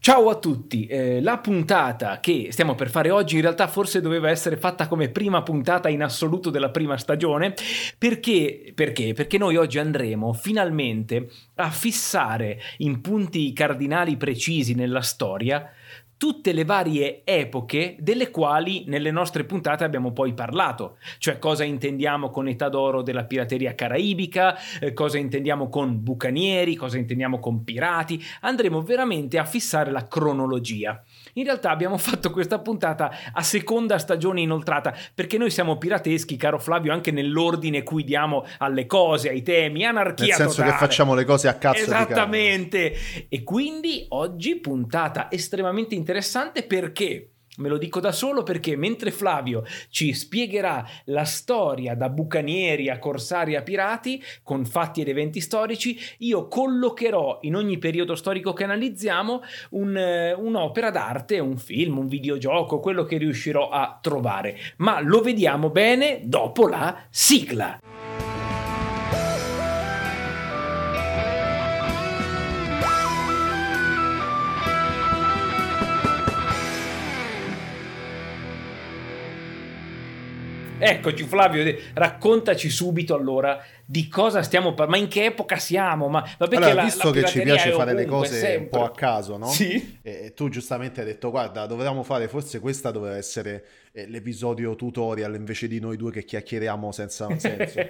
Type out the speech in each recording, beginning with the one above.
Ciao a tutti, la puntata che stiamo per fare oggi in realtà forse doveva essere fatta come prima puntata in assoluto della prima stagione, perché noi oggi andremo finalmente a fissare in punti cardinali precisi nella storia tutte le varie epoche delle quali nelle nostre puntate abbiamo poi parlato, cioè cosa intendiamo con età d'oro della pirateria caraibica, cosa intendiamo con bucanieri, cosa intendiamo con pirati. Andremo veramente a fissare la cronologia. In realtà abbiamo fatto questa puntata a seconda stagione inoltrata, perché noi siamo pirateschi, caro Flavio, anche nell'ordine cui diamo alle cose, ai temi, anarchia totale. Nel senso totale. Che facciamo le cose a cazzo di cane. Esattamente. E quindi oggi puntata estremamente interessante, perché me lo dico da solo, perché mentre Flavio ci spiegherà la storia da bucanieri a corsari a pirati con fatti ed eventi storici, io collocherò in ogni periodo storico che analizziamo un'opera d'arte, un film, un videogioco, quello che riuscirò a trovare, ma lo vediamo bene dopo la sigla. Eccoci Flavio, raccontaci subito allora di cosa stiamo parlando, ma in che epoca siamo? Ma vabbè, allora, visto che ci piace fare le cose sempre un po' a caso, no? Sì. Tu giustamente hai detto, guarda, dovevamo fare, forse questa doveva essere l'episodio tutorial invece di noi due che chiacchieriamo senza un senso.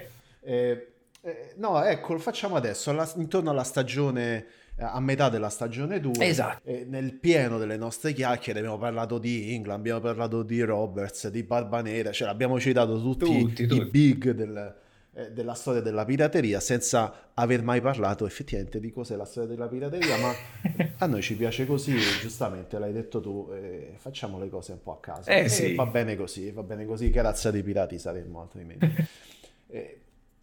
No, ecco, lo facciamo adesso, intorno alla stagione, a metà della stagione 2, esatto. Nel pieno delle nostre chiacchiere abbiamo parlato di England, abbiamo parlato di Roberts, di Barbanera, cioè abbiamo citato tutti i big della storia della pirateria senza aver mai parlato effettivamente di cos'è la storia della pirateria, ma a noi ci piace così, giustamente l'hai detto tu, facciamo le cose un po' a caso, sì. va bene così, che razza di pirati saremmo altrimenti.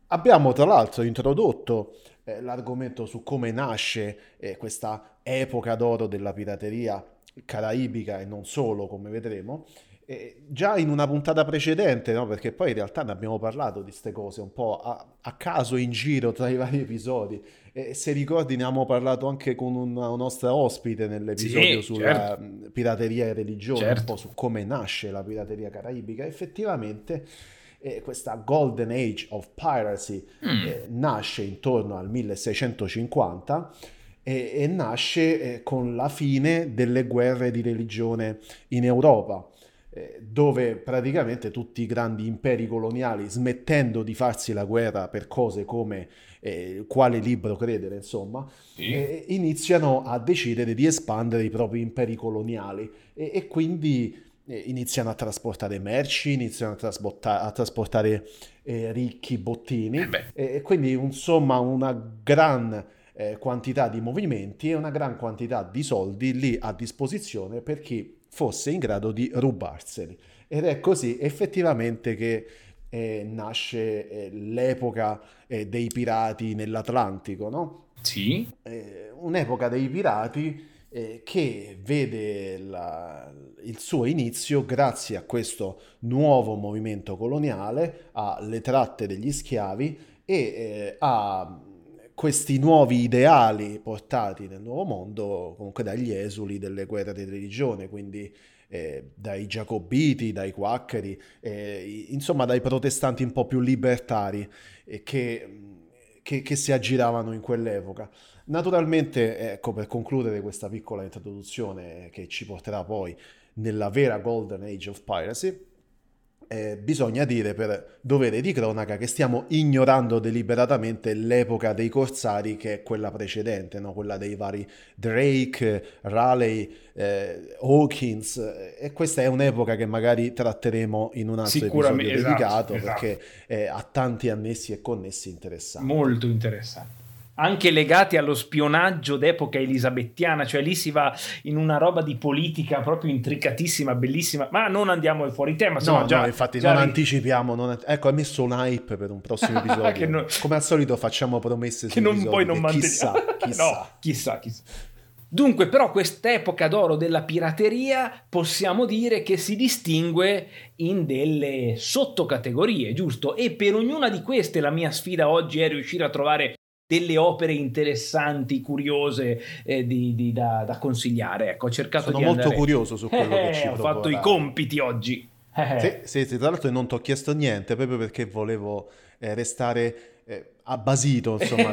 Abbiamo tra l'altro introdotto l'argomento su come nasce questa epoca d'oro della pirateria caraibica e non solo, come vedremo, già in una puntata precedente, no? Perché poi in realtà ne abbiamo parlato di queste cose un po' a caso in giro tra i vari episodi, se ricordi ne abbiamo parlato anche con una nostra ospite nell'episodio, sì, sulla certo. Pirateria e religione, certo. Un po' su come nasce la pirateria caraibica, effettivamente. Questa Golden Age of Piracy nasce intorno al 1650 e nasce con la fine delle guerre di religione in Europa, dove praticamente tutti i grandi imperi coloniali, smettendo di farsi la guerra per cose come quale libro credere, insomma, sì. Iniziano a decidere di espandere i propri imperi coloniali e quindi iniziano a trasportare merci, iniziano a trasportare ricchi bottini, quindi insomma una gran quantità di movimenti e una gran quantità di soldi lì a disposizione per chi fosse in grado di rubarseli. Ed è così effettivamente che nasce l'epoca dei pirati nell'Atlantico, no? Sì. Un'epoca dei pirati che vede il suo inizio grazie a questo nuovo movimento coloniale, alle tratte degli schiavi e a questi nuovi ideali portati nel Nuovo Mondo comunque dagli esuli delle guerre di religione, quindi dai giacobiti, dai quaccheri, insomma dai protestanti un po' più libertari che si aggiravano in quell'epoca. Naturalmente, ecco, per concludere questa piccola introduzione che ci porterà poi nella vera Golden Age of Piracy, bisogna dire per dovere di cronaca che stiamo ignorando deliberatamente l'epoca dei corsari, che è quella precedente, no? Quella dei vari Drake, Raleigh, Hawkins, e questa è un'epoca che magari tratteremo in un altro episodio dedicato, esatto. Perché ha tanti annessi e connessi interessanti. Molto interessanti. Anche legati allo spionaggio d'epoca elisabettiana, cioè lì si va in una roba di politica proprio intricatissima, bellissima, ma non andiamo fuori tema. Non anticipiamo, ecco, hai messo un hype per un prossimo episodio. Come al solito facciamo promesse che non, poi non manteniamo. Chissà. Dunque, però, quest'epoca d'oro della pirateria possiamo dire che si distingue in delle sottocategorie, giusto? E per ognuna di queste la mia sfida oggi è riuscire a trovare delle opere interessanti, curiose, da consigliare. Ecco, ho cercato di andare. Sono molto curioso su quello che ci proporrà. Ho fatto i compiti oggi. Sì, tra l'altro non ti ho chiesto niente, proprio perché volevo restare abbasito, insomma.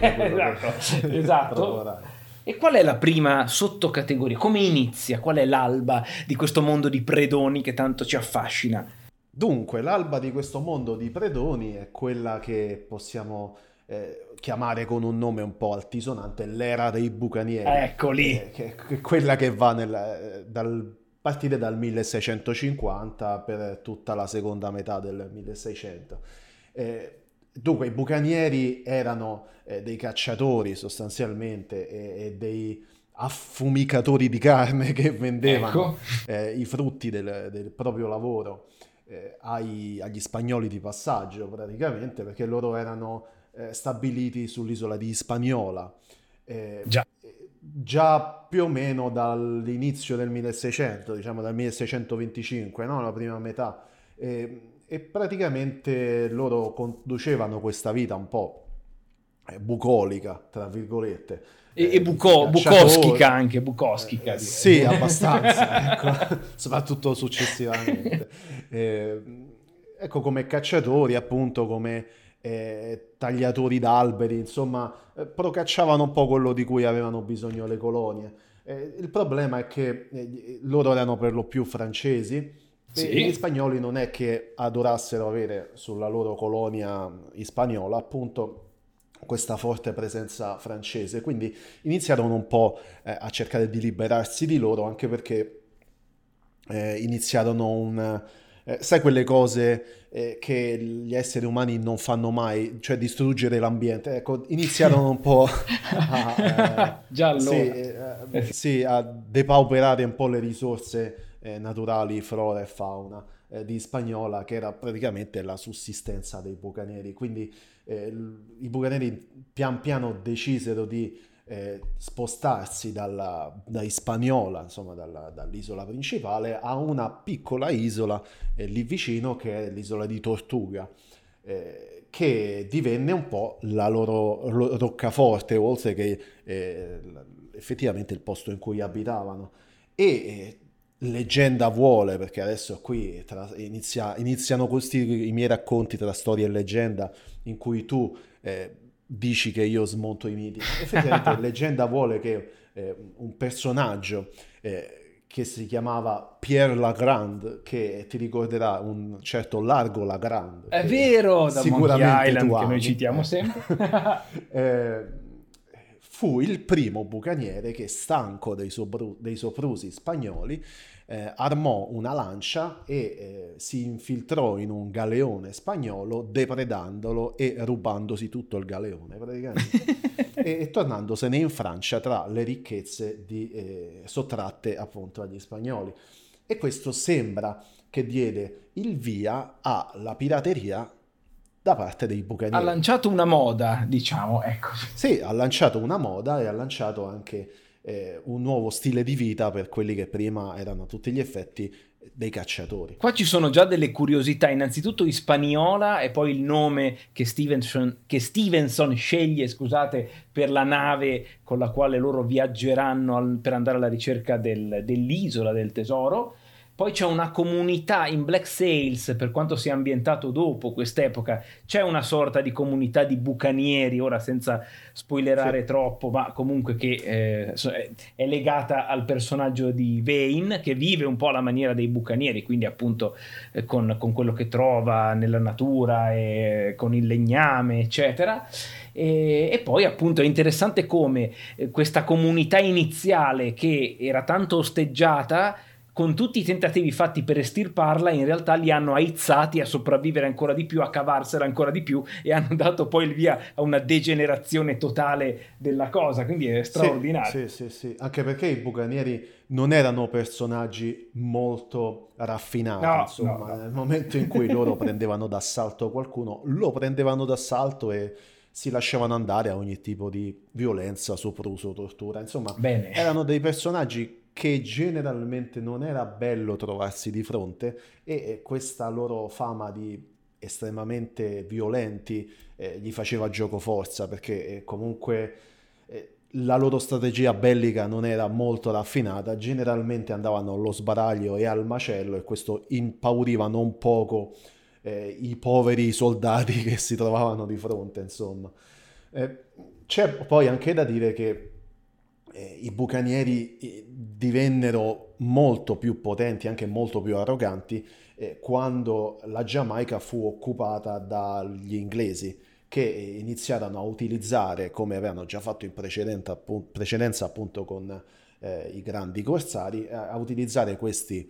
Esatto. E qual è la prima sottocategoria? Come inizia? Qual è l'alba di questo mondo di predoni che tanto ci affascina? Dunque, l'alba di questo mondo di predoni è quella che possiamo chiamare con un nome un po' altisonante l'era dei bucanieri. Eccoli! Che quella che va partire dal 1650 per tutta la seconda metà del 1600. Dunque i bucanieri erano dei cacciatori sostanzialmente e dei affumicatori di carne che vendevano i frutti del proprio lavoro agli spagnoli di passaggio, praticamente, perché loro erano stabiliti sull'isola di Hispaniola già più o meno dall'inizio del 1600, diciamo dal 1625, no? La prima metà, e praticamente loro conducevano questa vita un po' bucolica, tra virgolette, bucoschica. Sì, abbastanza. Ecco, soprattutto successivamente, ecco, come cacciatori, appunto, come tagliatori d'alberi, insomma, procacciavano un po' quello di cui avevano bisogno le colonie. Il problema è che loro erano per lo più francesi, sì. E gli spagnoli non è che adorassero avere sulla loro colonia spagnola, appunto, questa forte presenza francese, quindi iniziarono un po' a cercare di liberarsi di loro, anche perché iniziarono sai quelle cose che gli esseri umani non fanno mai, cioè distruggere l'ambiente. Ecco, iniziarono un po' a depauperare un po' le risorse naturali, flora e fauna di Spagnola, che era praticamente la sussistenza dei bucanieri. Quindi i bucanieri pian piano decisero di spostarsi da Hispaniola, insomma dall'isola principale, a una piccola isola lì vicino, che è l'isola di Tortuga, che divenne un po' la loro roccaforte, oltre che effettivamente il posto in cui abitavano. E leggenda vuole, perché adesso qui iniziano questi i miei racconti tra storia e leggenda, in cui tu dici che io smonto i miti. Effettivamente leggenda vuole che un personaggio che si chiamava Pierre Lagrand, che ti ricorderà un certo Largo Lagrand, è vero, da Monkey Island, che noi citiamo sempre, fu il primo bucaniere che, stanco dei soprusi spagnoli, armò una lancia e si infiltrò in un galeone spagnolo, depredandolo e rubandosi tutto il galeone, praticamente, e tornandosene in Francia tra le ricchezze sottratte appunto agli spagnoli. E questo sembra che diede il via alla pirateria da parte dei bucanieri. Ha lanciato una moda, diciamo, ecco. Sì, ha lanciato una moda e ha lanciato anche un nuovo stile di vita per quelli che prima erano a tutti gli effetti dei cacciatori. Qua ci sono già delle curiosità, innanzitutto Hispaniola e poi il nome che Stevenson sceglie, scusate, per la nave con la quale loro viaggeranno per andare alla ricerca dell'isola del tesoro. Poi c'è una comunità in Black Sails, per quanto sia ambientato dopo quest'epoca, c'è una sorta di comunità di bucanieri, ora senza spoilerare troppo, ma comunque che è legata al personaggio di Vane, che vive un po' alla maniera dei bucanieri, quindi appunto con quello che trova nella natura, con il legname, eccetera. E poi appunto è interessante come questa comunità iniziale, che era tanto osteggiata, con tutti i tentativi fatti per estirparla, in realtà li hanno aizzati a sopravvivere ancora di più, a cavarsela ancora di più, e hanno dato poi il via a una degenerazione totale della cosa, quindi è straordinario. Sì. Anche perché i bucanieri non erano personaggi molto raffinati, no. Nel momento in cui loro prendevano d'assalto qualcuno, lo prendevano d'assalto e si lasciavano andare a ogni tipo di violenza, sopruso, tortura, insomma. Bene. Erano dei personaggi che generalmente non era bello trovarsi di fronte, e questa loro fama di estremamente violenti gli faceva giocoforza, perché comunque la loro strategia bellica non era molto raffinata, generalmente andavano allo sbaraglio e al macello, e questo impauriva non poco i poveri soldati che si trovavano di fronte, insomma. C'è poi anche da dire che i bucanieri divennero molto più potenti, anche molto più arroganti, quando la Giamaica fu occupata dagli inglesi, che iniziarono a utilizzare, come avevano già fatto in precedenza appunto con i grandi corsari, a utilizzare questi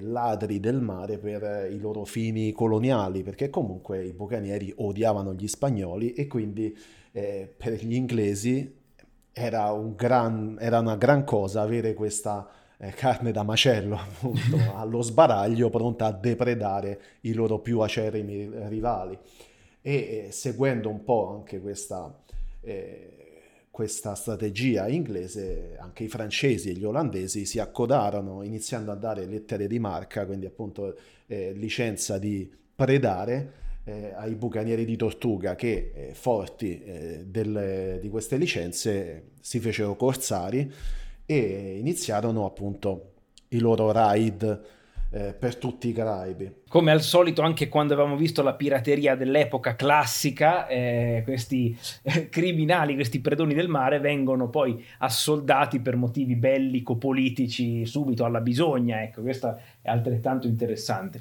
ladri del mare per i loro fini coloniali, perché comunque i bucanieri odiavano gli spagnoli, e quindi per gli inglesi era una gran cosa avere questa carne da macello, appunto, allo sbaraglio, pronta a depredare i loro più acerrimi rivali. E seguendo un po' anche questa strategia inglese, anche i francesi e gli olandesi si accodarono, iniziando a dare lettere di marca, quindi appunto licenza di predare, ai bucanieri di Tortuga, che forti di queste licenze si fecero corsari e iniziarono appunto i loro raid per tutti i Caraibi. Come al solito, anche quando avevamo visto la pirateria dell'epoca classica, questi criminali, questi predoni del mare vengono poi assoldati per motivi bellico-politici subito alla bisogna, ecco, questo è altrettanto interessante.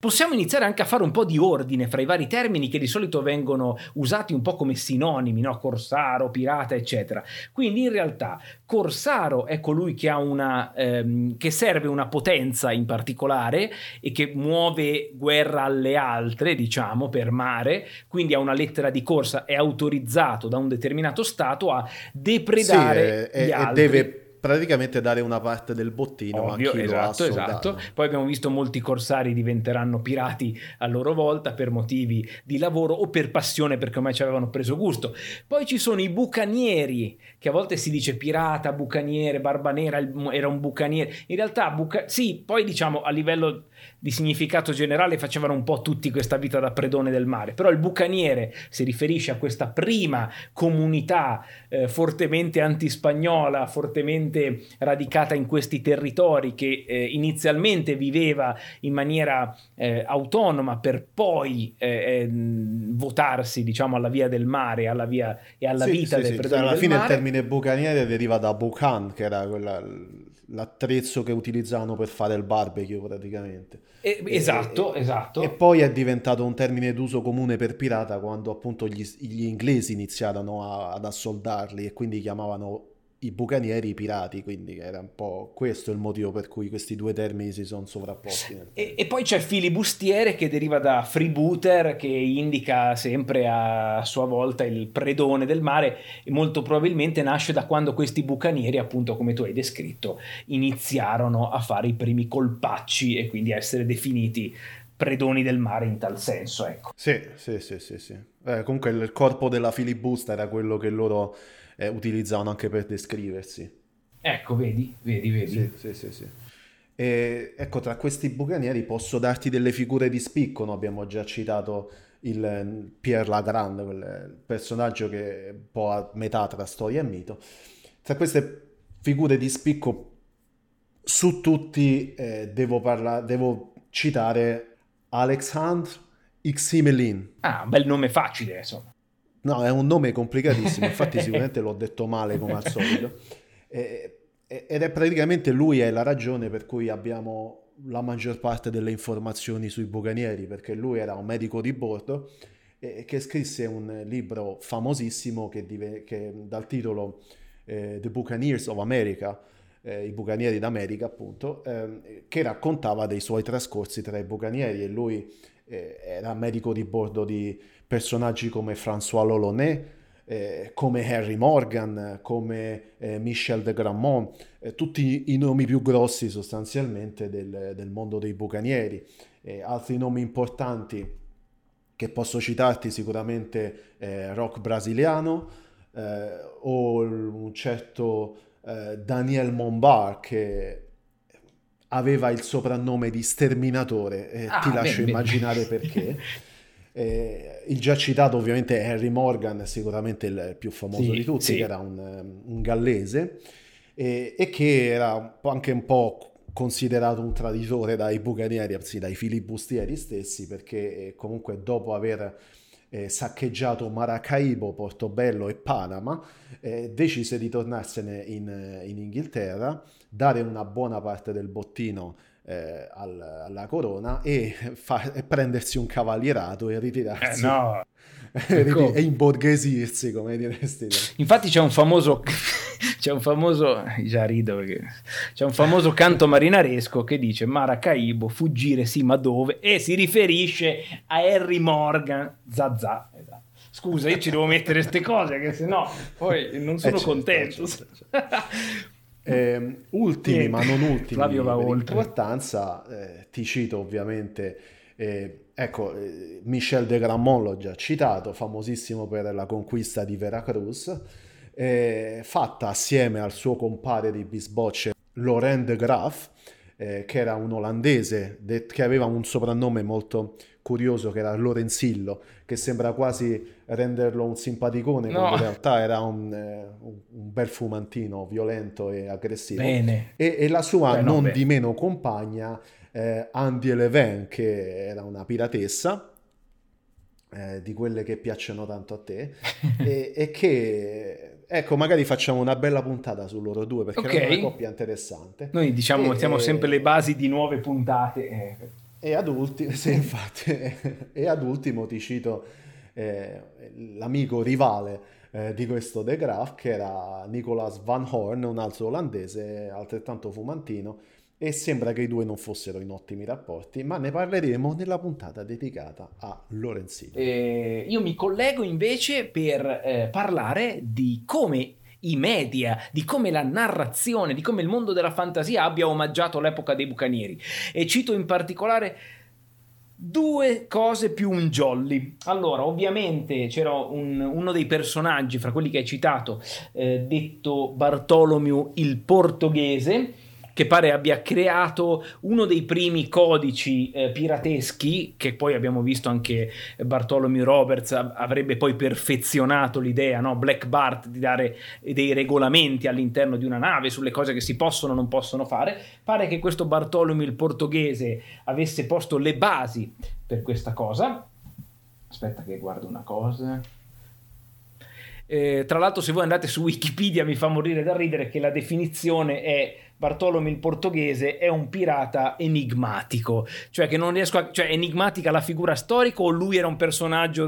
Possiamo iniziare anche a fare un po' di ordine fra i vari termini che di solito vengono usati un po' come sinonimi, no? Corsaro, pirata, eccetera. Quindi in realtà corsaro è colui che ha che serve una potenza in particolare e che muove guerra alle altre, diciamo, per mare, quindi ha una lettera di corsa, è autorizzato da un determinato stato a depredare gli altri. Praticamente dare una parte del bottino. Ovvio, a chi esatto. Poi abbiamo visto molti corsari diventeranno pirati a loro volta per motivi di lavoro o per passione, perché ormai ci avevano preso gusto. Poi ci sono i bucanieri, che a volte si dice pirata, bucaniere, Barbanera era un bucaniere. In realtà poi diciamo a livello di significato generale facevano un po' tutti questa vita da predone del mare, però il bucaniere si riferisce a questa prima comunità fortemente antispagnola, fortemente radicata in questi territori, che inizialmente viveva in maniera autonoma, per poi votarsi, diciamo, alla via del mare, alla via e alla vita dei predoni del mare. Alla fine il termine bucaniere deriva da bucan, che era l'attrezzo che utilizzavano per fare il barbecue, praticamente. Esatto. E poi è diventato un termine d'uso comune per pirata quando appunto gli inglesi iniziarono ad assoldarli, e quindi chiamavano i bucanieri i pirati, quindi era un po' questo il motivo per cui questi due termini si sono sovrapposti. E poi c'è filibustiere, che deriva da freebooter, che indica sempre a sua volta il predone del mare, e molto probabilmente nasce da quando questi bucanieri, appunto come tu hai descritto, iniziarono a fare i primi colpacci e quindi a essere definiti predoni del mare in tal senso, ecco. Sì. Comunque il corpo della filibusta era quello che loro utilizzavano anche per descriversi. Ecco, vedi. Sì. Ecco, tra questi bucanieri posso darti delle figure di spicco, no? Abbiamo già citato il Pierre Lagrand, quel personaggio che è un po' a metà tra storia e mito. Tra queste figure di spicco, su tutti devo citare Alexandre Exquemelin. Ah, un bel nome facile, insomma. No, è un nome complicatissimo, infatti sicuramente l'ho detto male come al solito. Ed è praticamente lui è la ragione per cui abbiamo la maggior parte delle informazioni sui bucanieri, perché lui era un medico di bordo che scrisse un libro famosissimo che dal titolo The Buccaneers of America, i bucanieri d'America appunto, che raccontava dei suoi trascorsi tra i bucanieri, e lui era medico di bordo di personaggi come François l'Olonnais, come Harry Morgan, come Michel de Gramont, tutti i nomi più grossi sostanzialmente del mondo dei bucanieri. Altri nomi importanti che posso citarti sicuramente rock brasiliano, o un certo Daniel Monbar, che aveva il soprannome di Sterminatore, ti lascio immaginare perché. Il già citato ovviamente Henry Morgan, sicuramente il più famoso di tutti, che era un gallese e che era anche un po' considerato un traditore dai bucanieri, anzi dai filibustieri stessi, perché comunque dopo aver saccheggiato Maracaibo, Portobello e Panama, decise di tornarsene in Inghilterra, dare una buona parte del bottino alla corona e prendersi un cavalierato e ritirarsi e imborghesirsi, come diresti. Infatti c'è un famoso canto marinaresco che dice Maracaibo, fuggire sì ma dove, e si riferisce a Harry Morgan. Zazà, esatto. Scusa, io ci devo mettere queste cose che sennò poi non sono contento. Certo. Ultimi ma non ultimi per importanza, ti cito ovviamente Michel de Gramont, l'ho già citato, famosissimo per la conquista di Veracruz, fatta assieme al suo compare di bisbocce Laurent de Graff, che era un olandese che aveva un soprannome molto curioso, che era Lorenzillo, che sembra quasi renderlo un simpaticone, quando in realtà era un bel fumantino violento e aggressivo. Bene. E la sua di meno compagna Andy Element, che era una piratessa, di quelle che piacciono tanto a te, e che... Ecco, magari facciamo una bella puntata su loro due, perché è una coppia interessante. Noi diciamo siamo sempre le basi di nuove puntate. E ad ultimo, ti cito l'amico rivale di questo De Graaf, che era Nicolas Van Horn, un altro olandese altrettanto fumantino, e sembra che i due non fossero in ottimi rapporti, ma ne parleremo nella puntata dedicata a Lorenzino. Io mi collego invece per parlare di come i media, di come la narrazione, di come il mondo della fantasia abbia omaggiato l'epoca dei bucanieri, e cito in particolare due cose più un jolly. Allora, ovviamente c'era uno dei personaggi fra quelli che hai citato, detto Bartolomeo il Portoghese, che pare abbia creato uno dei primi codici pirateschi, che poi abbiamo visto anche Bartolomeo Roberts avrebbe poi perfezionato l'idea, no? Black Bart, di dare dei regolamenti all'interno di una nave sulle cose che si possono o non possono fare. Pare che questo Bartolomeo il Portoghese avesse posto le basi per questa cosa. Aspetta che guardo una cosa. Tra l'altro, se voi andate su Wikipedia, mi fa morire da ridere che la definizione è: Bartolomeo il Portoghese è un pirata enigmatico, cioè che non riesco a... cioè enigmatica la figura storica, o lui era un personaggio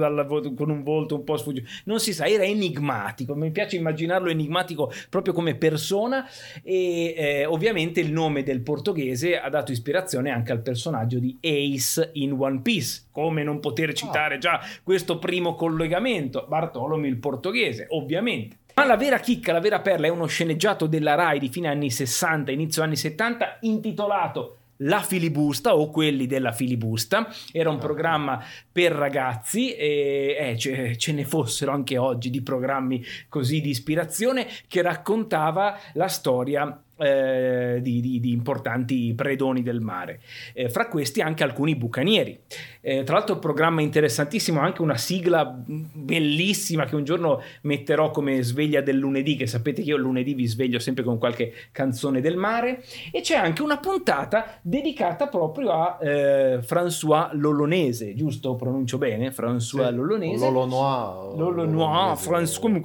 con un volto un po' sfuggito, non si sa, era enigmatico. Mi piace immaginarlo enigmatico proprio come persona, e ovviamente il nome del Portoghese ha dato ispirazione anche al personaggio di Ace in One Piece. Come non poter citare già questo primo collegamento? Bartolomeo il Portoghese, ovviamente. Ma la vera chicca, la vera perla è uno sceneggiato della Rai di fine anni 60, inizio anni 70, intitolato La filibusta o quelli della filibusta, era un programma per ragazzi e ce ne fossero anche oggi di programmi così di ispirazione, che raccontava la storia di importanti predoni del mare, fra questi anche alcuni bucanieri. Tra l'altro, programma interessantissimo, anche una sigla bellissima che un giorno metterò come sveglia del lunedì, che sapete che io il lunedì vi sveglio sempre con qualche canzone del mare. E c'è anche una puntata dedicata proprio a François l'Olonnais, giusto? Pronuncio bene? François l'Olonnais, l'Olonnais, come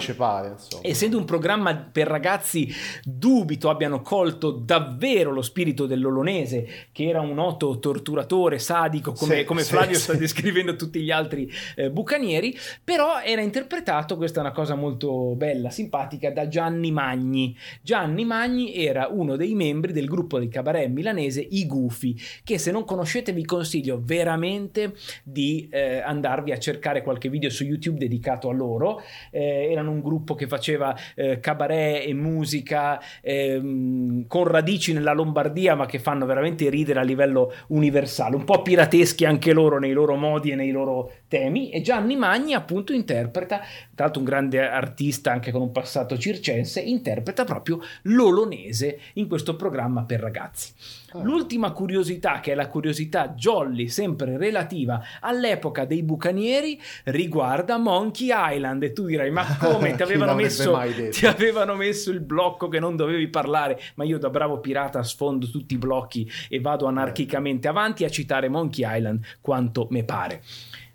ci pare, insomma. Essendo un programma per ragazzi, dubito abbiano colto davvero lo spirito dell'olonese, che era un noto torturatore sadico, come Flavio sta descrivendo tutti gli altri bucanieri. Però era interpretato, questa è una cosa molto bella, simpatica, da Gianni Magni. Gianni Magni era uno dei membri del gruppo di cabaret milanese I Gufi, che se non conoscete vi consiglio veramente di andarvi a cercare qualche video su YouTube dedicato a loro. Erano un gruppo che faceva cabaret e musica con radici nella Lombardia, ma che fanno veramente ridere a livello universale, un po' pirateschi anche loro nei loro modi e nei loro temi. E Gianni Magni appunto interpreta, tra l'altro un grande artista anche con un passato circense, interpreta proprio l'olonese in questo programma per ragazzi. L'ultima curiosità, che è la curiosità jolly sempre relativa all'epoca dei bucanieri, riguarda Monkey Island. E tu dirai: ma come, ti avevano messo il blocco che non dovevi parlare? Ma io, da bravo pirata, sfondo tutti i blocchi e vado anarchicamente avanti a citare Monkey Island quanto me pare.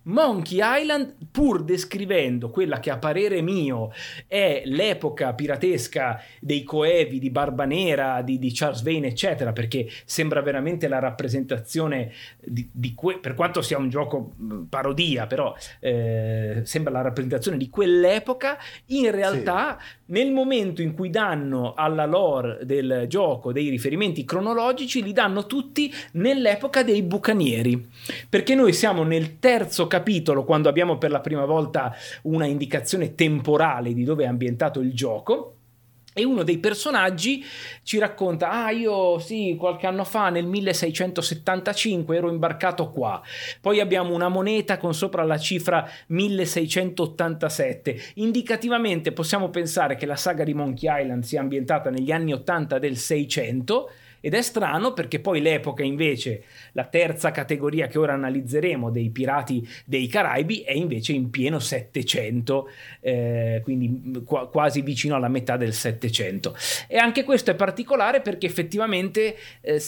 Monkey Island, pur descrivendo quella che a parere mio è l'epoca piratesca dei coevi di Barbanera, di Charles Vane eccetera, perché sembra veramente la rappresentazione per quanto sia un gioco parodia, però sembra la rappresentazione di quell'epoca. In realtà nel momento in cui danno alla lore del gioco dei riferimenti cronologici, li danno tutti nell'epoca dei bucanieri, perché noi siamo nel terzo capitolo, quando abbiamo per la prima volta una indicazione temporale di dove è ambientato il gioco. E uno dei personaggi ci racconta: io sì, qualche anno fa, nel 1675, ero imbarcato qua. Poi abbiamo una moneta con sopra la cifra 1687. Indicativamente possiamo pensare che la saga di Monkey Island sia ambientata negli anni 80 del 600. Ed è strano, perché poi l'epoca invece, la terza categoria che ora analizzeremo dei pirati dei Caraibi, è invece in pieno 700, quindi quasi vicino alla metà del 700. E anche questo è particolare, perché effettivamente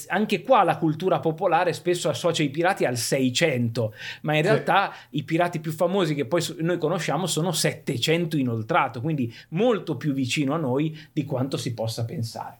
anche qua la cultura popolare spesso associa i pirati al 600, ma in realtà i pirati più famosi che poi noi conosciamo sono 700 inoltrato, quindi molto più vicino a noi di quanto si possa pensare.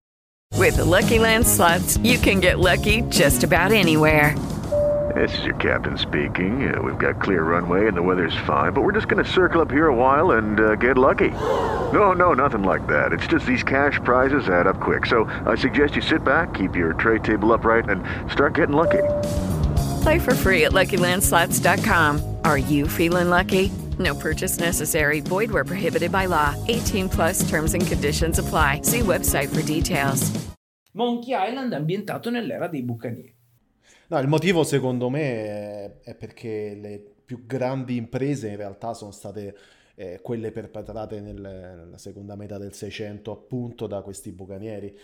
With the Lucky Land Slots, you can get lucky just about anywhere. This is your captain speaking. We've got clear runway and the weather's fine, but we're just going to circle up here a while and get lucky. No, nothing like that. It's just these cash prizes add up quick. So I suggest you sit back, keep your tray table upright, and start getting lucky. Play for free at LuckyLandSlots.com. Are you feeling lucky? No purchase necessary. Void where prohibited by law. 18+ terms and conditions apply. See website for details. Monkey Island è ambientato nell'era dei bucanieri. No, il motivo secondo me è perché le più grandi imprese in realtà sono state quelle perpetrate nella seconda metà del 600, appunto da questi bucanieri.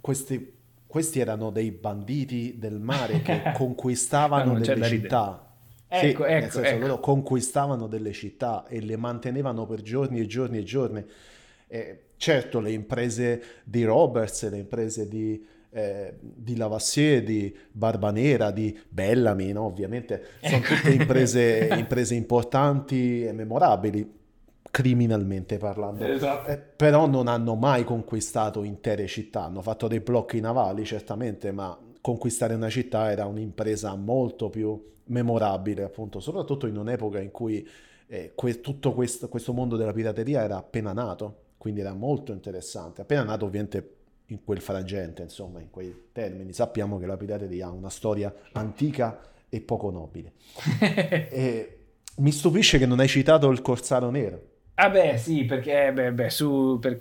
Questi questi erano dei banditi del mare che conquistavano delle città. Ecco, sì, nel senso, ecco, loro conquistavano delle città e le mantenevano per giorni e giorni e giorni. Certo, le imprese di Roberts, le imprese di Levasseur, di Barbanera, di Bellamy, no? Ovviamente sono tutte imprese importanti e memorabili, criminalmente parlando, esatto. Però non hanno mai conquistato intere città, hanno fatto dei blocchi navali certamente, ma conquistare una città era un'impresa molto più memorabile, appunto, soprattutto in un'epoca in cui tutto questo mondo della pirateria era appena nato, quindi era molto interessante, appena nato ovviamente in quel frangente, insomma, in quei termini. Sappiamo che la pirateria ha una storia antica e poco nobile. Mi stupisce che non hai citato il Corsaro Nero. Ah beh sì, perché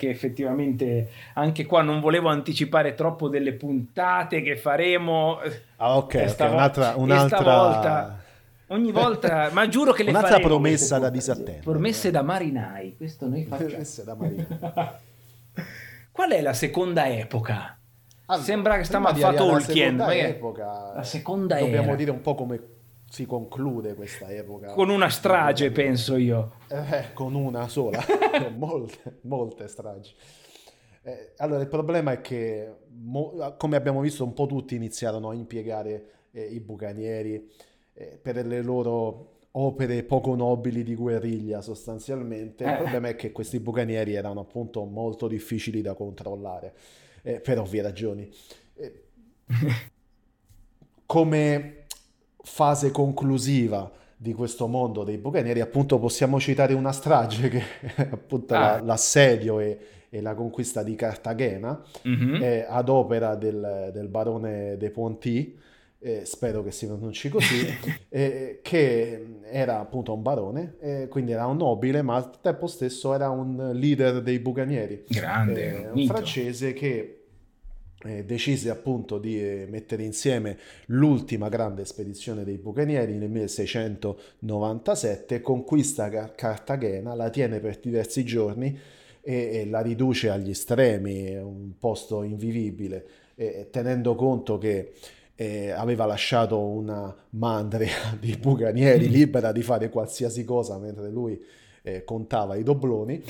effettivamente anche qua non volevo anticipare troppo delle puntate che faremo. Ah ok, un'altra volta, ogni volta, ma giuro che le faremo. Un'altra promessa da disattendere. Promesse da marinai, questo noi facciamo. Promesse da marinai. Qual è la seconda epoca? Allora, sembra che stiamo a Tolkien. La seconda epoca. Dobbiamo dire un po' come si conclude questa epoca. Con una strage, penso io. Con una sola, molte stragi. Allora, il problema è che, come abbiamo visto, un po' tutti iniziarono a impiegare i bucanieri per le loro opere poco nobili di guerriglia, sostanzialmente. Il problema è che questi bucanieri erano appunto molto difficili da controllare, per ovvie ragioni. Come fase conclusiva di questo mondo dei bucanieri, appunto, possiamo citare una strage che appunto l'assedio e la conquista di Cartagena, mm-hmm, ad opera del barone de Ponty, spero che si pronunci così, che era appunto un barone, quindi era un nobile, ma al tempo stesso era un leader dei bucanieri, grande, un francese che decise appunto di mettere insieme l'ultima grande spedizione dei bucanieri nel 1697, conquista Cartagena, la tiene per diversi giorni e la riduce agli estremi, un posto invivibile, tenendo conto che aveva lasciato una mandria di bucanieri libera di fare qualsiasi cosa mentre lui contava i dobloni.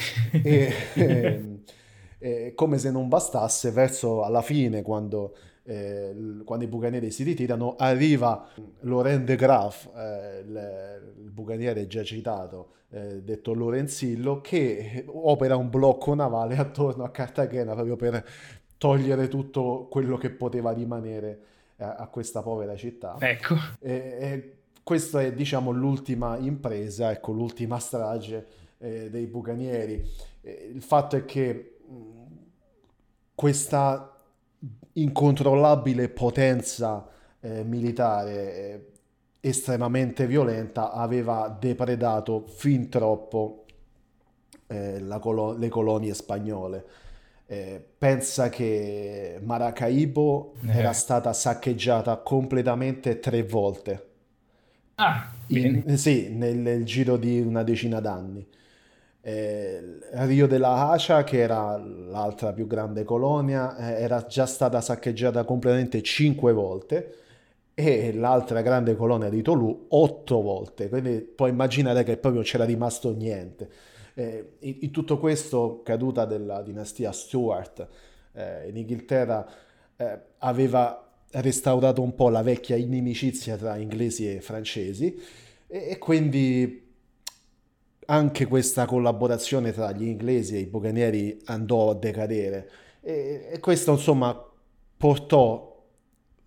E come se non bastasse, verso alla fine, quando i bucanieri si ritirano, arriva Laurent de Graff, il bucaniere già citato, detto Lorenzillo, che opera un blocco navale attorno a Cartagena proprio per togliere tutto quello che poteva rimanere a questa povera città. Ecco. E questa è, diciamo, l'ultima impresa, ecco, l'ultima strage dei bucanieri. Il fatto è che questa incontrollabile potenza militare estremamente violenta aveva depredato fin troppo le colonie spagnole. Pensa che Maracaibo era stata saccheggiata completamente 3 volte. Sì, nel giro di una decina d'anni. Rio de la Hacha, che era l'altra più grande colonia, era già stata saccheggiata completamente 5 volte, e l'altra grande colonia di Tolù 8 volte, quindi puoi immaginare che proprio c'era rimasto niente. In tutto questo, caduta della dinastia Stuart in Inghilterra, aveva restaurato un po' la vecchia inimicizia tra inglesi e francesi, e quindi anche questa collaborazione tra gli inglesi e i bucanieri andò a decadere, e questo insomma portò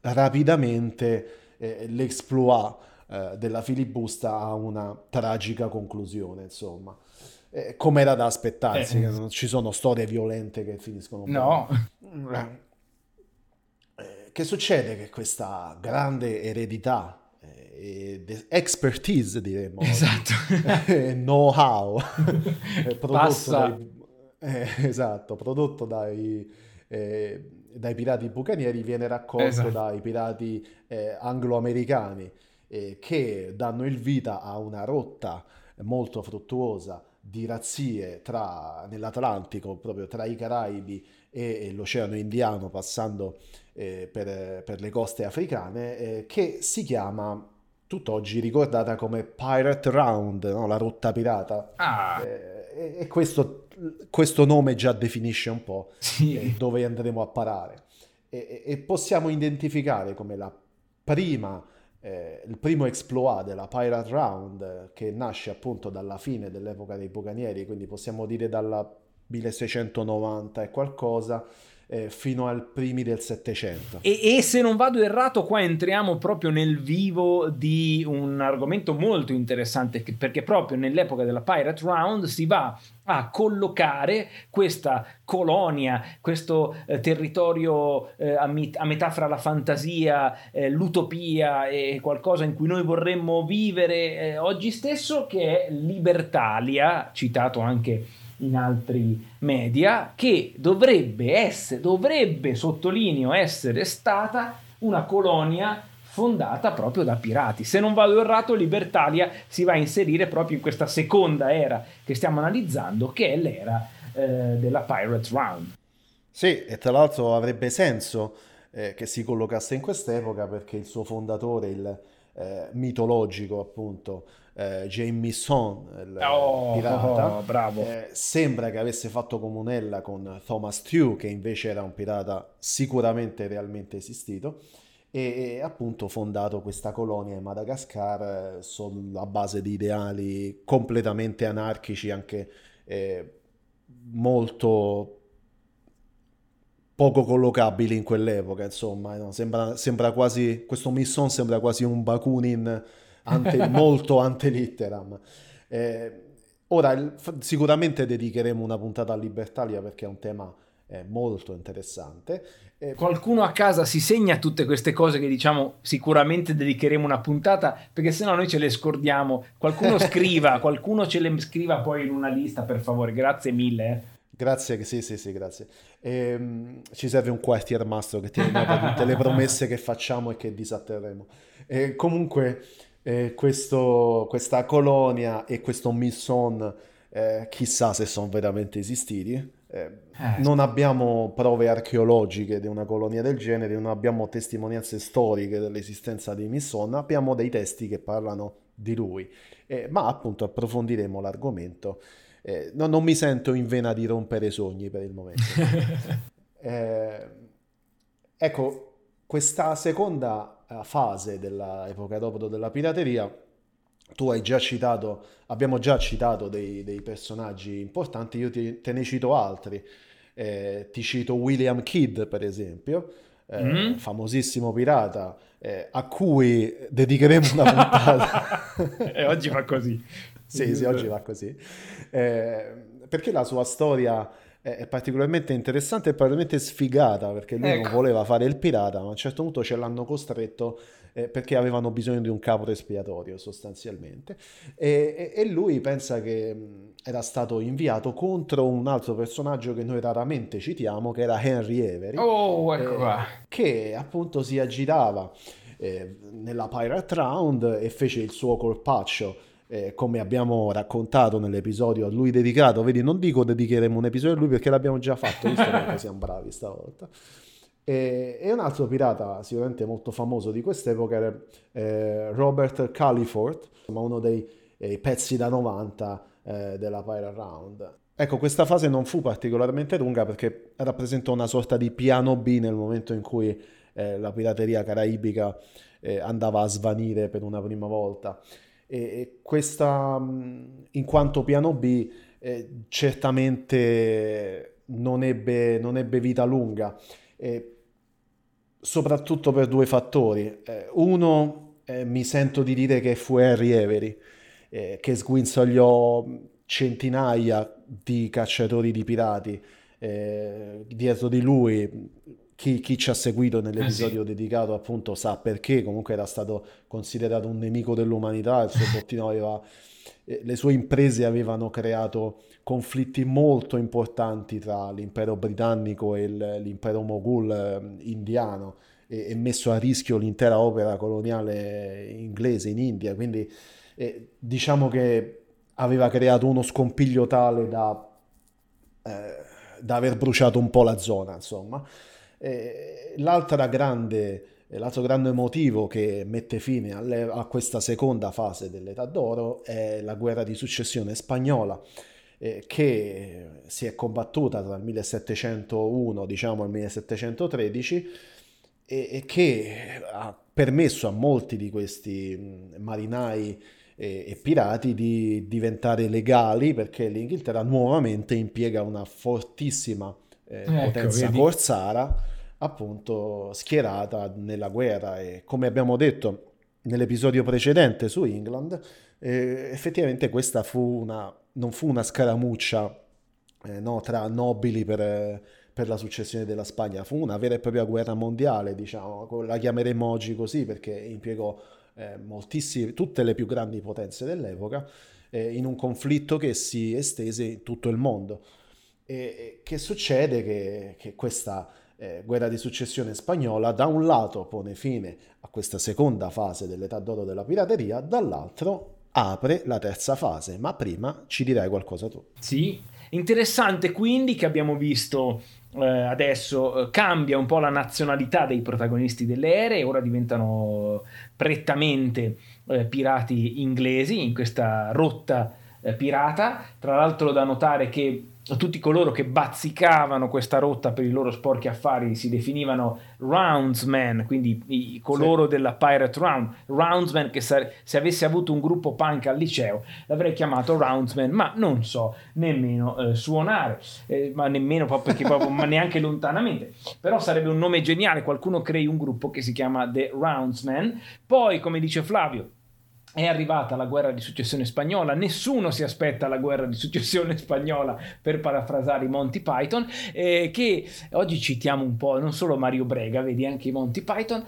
rapidamente l'exploit della filibusta a una tragica conclusione, insomma. Come era da aspettarsi, che non ci sono storie violente che finiscono bene. No. Che succede? Che questa grande eredità, expertise diremmo, esatto, know-how prodotto dai pirati bucanieri, viene raccolto dai pirati anglo-americani, che danno il vita a una rotta molto fruttuosa di razzie nell'Atlantico, proprio tra i Caraibi e l'Oceano Indiano, passando per le coste africane, che si chiama tutt'oggi ricordata come Pirate Round, no? La rotta pirata. Ah. E questo nome già definisce un po' sì. Dove andremo a parare. E possiamo identificare come il primo exploit della Pirate Round, che nasce appunto dalla fine dell'epoca dei bucanieri, quindi possiamo dire dalla 1690 e qualcosa fino al primi del Settecento. E se non vado errato, qua entriamo proprio nel vivo di un argomento molto interessante, perché proprio nell'epoca della Pirate Round si va a collocare questa colonia, questo territorio a metà fra la fantasia, l'utopia e qualcosa in cui noi vorremmo vivere oggi stesso, che è Libertalia, citato anche in altri media, che dovrebbe, sottolineo, essere stata una colonia fondata proprio da pirati. Se non vado errato, Libertalia si va a inserire proprio in questa seconda era che stiamo analizzando, che è l'era della Pirate Round. Sì, e tra l'altro avrebbe senso che si collocasse in quest'epoca, perché il suo fondatore, il mitologico appunto James Mission, pirata, bravo. Sembra che avesse fatto comunella con Thomas Tew, che invece era un pirata sicuramente realmente esistito, e appunto fondato questa colonia in Madagascar sulla base di ideali completamente anarchici, anche molto poco collocabili in quell'epoca, insomma, no? Sembra quasi, questo Mission sembra quasi un Bakunin molto ante litteram. Ora, sicuramente dedicheremo una puntata a Libertalia, perché è un tema molto interessante. Qualcuno a casa si segna tutte queste cose che diciamo, sicuramente dedicheremo una puntata, perché sennò noi ce le scordiamo. Qualcuno scriva, qualcuno ce le scriva poi in una lista, per favore, grazie mille. Grazie, sì, grazie. Ci serve un quartiermastro che tiene nota di tutte le promesse che facciamo e che disatterremo. Comunque, questa colonia e questo Mission, chissà se sono veramente esistiti. Non abbiamo prove archeologiche di una colonia del genere, non abbiamo testimonianze storiche dell'esistenza di Mission, abbiamo dei testi che parlano di lui. Ma appunto approfondiremo l'argomento. Non mi sento in vena di rompere sogni per il momento. Ecco, questa seconda fase dell'epoca dopo della pirateria, abbiamo già citato dei personaggi importanti, io te ne cito altri. Ti cito William Kidd, per esempio, famosissimo pirata, a cui dedicheremo una puntata. E oggi va così. Sì, oggi va così. Perché la sua storia è particolarmente interessante e particolarmente sfigata, perché lui non voleva fare il pirata, ma a un certo punto ce l'hanno costretto perché avevano bisogno di un capo espiatorio, sostanzialmente. E lui pensa che era stato inviato contro un altro personaggio che noi raramente citiamo, che era Henry Avery, che appunto si aggirava nella Pirate Round e fece il suo colpaccio. Come abbiamo raccontato nell'episodio a lui dedicato, vedi, non dico dedicheremo un episodio a lui perché l'abbiamo già fatto, visto che siamo bravi stavolta. E un altro pirata sicuramente molto famoso di quest'epoca era Robert Califord, uno dei pezzi da 90 della Pirate Round. Ecco, questa fase non fu particolarmente lunga, perché rappresentò una sorta di piano B nel momento in cui la pirateria caraibica andava a svanire per una prima volta. E questa, in quanto piano B, certamente non ebbe vita lunga, soprattutto per due fattori. Uno, mi sento di dire che fu Harry Avery, che sguinzagliò centinaia di cacciatori di pirati dietro di lui. Chi ci ha seguito nell'episodio dedicato appunto sa perché, comunque era stato considerato un nemico dell'umanità, il suo bottino le sue imprese avevano creato conflitti molto importanti tra l'impero britannico e l'impero moghul indiano, e messo a rischio l'intera opera coloniale inglese in India, quindi diciamo che aveva creato uno scompiglio tale da da aver bruciato un po' la zona, insomma. L'altro grande motivo che mette fine a questa seconda fase dell'Età d'Oro è la guerra di successione spagnola, che si è combattuta tra il 1701 diciamo al 1713 e che ha permesso a molti di questi marinai e pirati di diventare legali, perché l'Inghilterra nuovamente impiega una fortissima potenza corsara, appunto schierata nella guerra. E come abbiamo detto nell'episodio precedente su England, effettivamente questa non fu una scaramuccia tra nobili per la successione della Spagna, fu una vera e propria guerra mondiale, diciamo, la chiameremo oggi così perché impiegò tutte le più grandi potenze dell'epoca in un conflitto che si estese in tutto il mondo. E che succede? Che questa guerra di successione spagnola da un lato pone fine a questa seconda fase dell'età d'oro della pirateria, dall'altro apre la terza fase, ma prima ci dirai qualcosa tu. Sì, interessante quindi che abbiamo visto adesso cambia un po' la nazionalità dei protagonisti delle ere, ora diventano prettamente pirati inglesi in questa rotta pirata. Tra l'altro da notare che tutti coloro che bazzicavano questa rotta per i loro sporchi affari si definivano roundsmen, quindi coloro della Pirate Round. Roundsmen, che se avessi avuto un gruppo punk al liceo l'avrei chiamato roundsmen, ma non so nemmeno suonare, ma nemmeno proprio ma neanche lontanamente, però sarebbe un nome geniale. Qualcuno crei un gruppo che si chiama The Roundsmen. Poi, come dice Flavio, è arrivata la guerra di successione spagnola, nessuno si aspetta la guerra di successione spagnola, per parafrasare i Monty Python, che oggi citiamo un po', non solo Mario Brega, vedi, anche i Monty Python,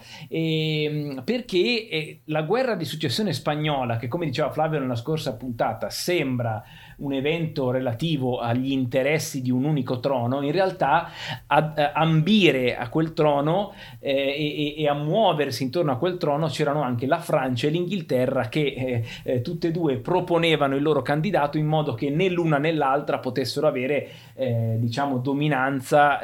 perché la guerra di successione spagnola, che come diceva Flavio nella scorsa puntata, sembra un evento relativo agli interessi di un unico trono, in realtà ambire a quel trono e a muoversi intorno a quel trono c'erano anche la Francia e l'Inghilterra, che tutte e due proponevano il loro candidato in modo che né l'una né l'altra potessero avere dominanza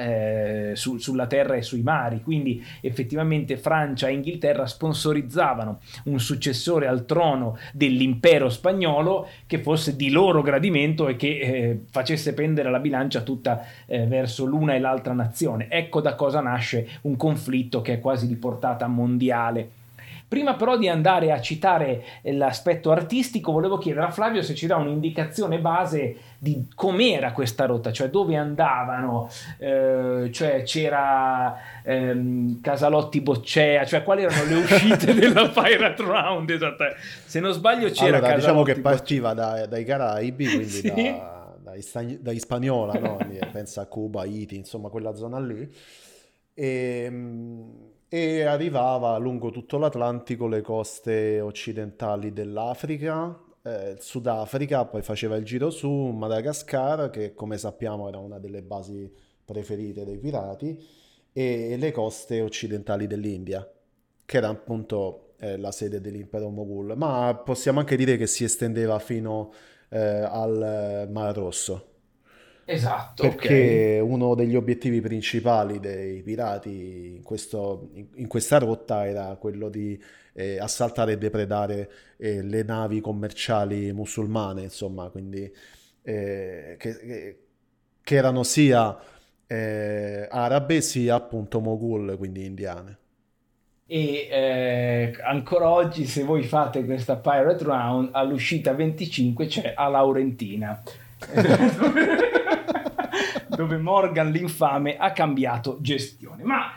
sulla terra e sui mari. Quindi effettivamente Francia e Inghilterra sponsorizzavano un successore al trono dell'impero spagnolo che fosse di loro gradimento e che facesse pendere la bilancia tutta verso l'una e l'altra nazione. Ecco da cosa nasce un conflitto che è quasi di portata mondiale. Prima però di andare a citare l'aspetto artistico, volevo chiedere a Flavio se ci dà un'indicazione base di com'era questa rotta, cioè dove andavano, cioè c'era Casalotti Boccea, cioè quali erano le uscite della Pirate Round, esattamente. Se non sbaglio c'era Casalotti. Diciamo che partiva dai Caraibi, quindi sì, da Hispaniola, no? Pensa a Cuba, Haiti, insomma quella zona lì. E arrivava lungo tutto l'Atlantico, le coste occidentali dell'Africa, Sudafrica, poi faceva il giro su Madagascar, che come sappiamo era una delle basi preferite dei pirati, e le coste occidentali dell'India, che era appunto la sede dell'impero Moghul, ma possiamo anche dire che si estendeva fino al Mar Rosso. Esatto, perché uno degli obiettivi principali dei pirati in questa rotta era quello di assaltare e depredare le navi commerciali musulmane, insomma, quindi che erano sia arabe sia appunto moghul, quindi indiane. E ancora oggi, se voi fate questa Pirate Round, all'uscita 25 c'è a Laurentina dove Morgan l'infame ha cambiato gestione. Ma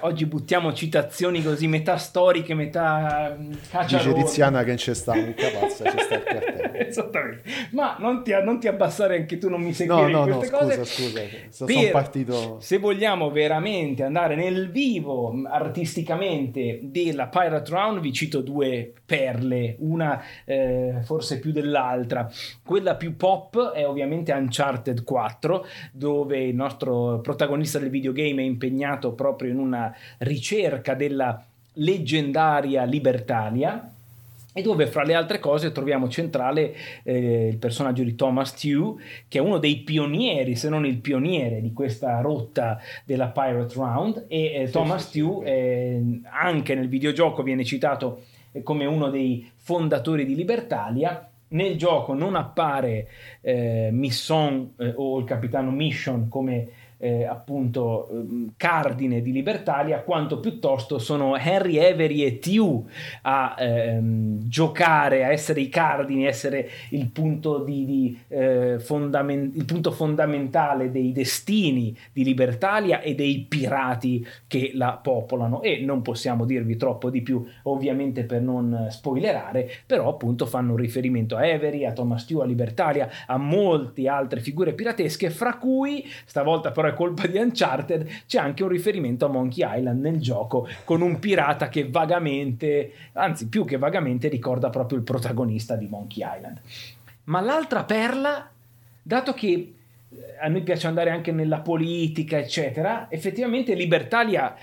oggi buttiamo citazioni così, metà storiche, metà cacciarone. Dice Tiziana che non c'è sta un capazzo, c'è sta il cartello. Esattamente. Ma non ti abbassare anche tu, non mi seguire in queste cose. Scusa, sono partito. Se vogliamo veramente andare nel vivo artisticamente della Pirate Round, vi cito due perle, una forse più dell'altra. Quella più pop è ovviamente Uncharted 4, dove il nostro protagonista del videogame è impegnato proprio in una ricerca della leggendaria Libertalia, e dove fra le altre cose troviamo centrale il personaggio di Thomas Tew, che è uno dei pionieri, se non il pioniere, di questa rotta della Pirate Round. E Thomas Tew anche nel videogioco viene citato come uno dei fondatori di Libertalia. Nel gioco non appare Mission o il capitano Mission come appunto cardine di Libertalia, quanto piuttosto sono Henry Avery e Tew a giocare, a essere i cardini, essere il punto il punto fondamentale dei destini di Libertalia e dei pirati che la popolano. E non possiamo dirvi troppo di più, ovviamente, per non spoilerare, però appunto fanno riferimento a Avery, a Thomas Tew, a Libertalia, a molte altre figure piratesche, fra cui, stavolta però colpa di Uncharted, c'è anche un riferimento a Monkey Island nel gioco, con un pirata che vagamente, anzi più che vagamente, ricorda proprio il protagonista di Monkey Island. Ma l'altra perla, dato che a noi piace andare anche nella politica eccetera, effettivamente Libertalia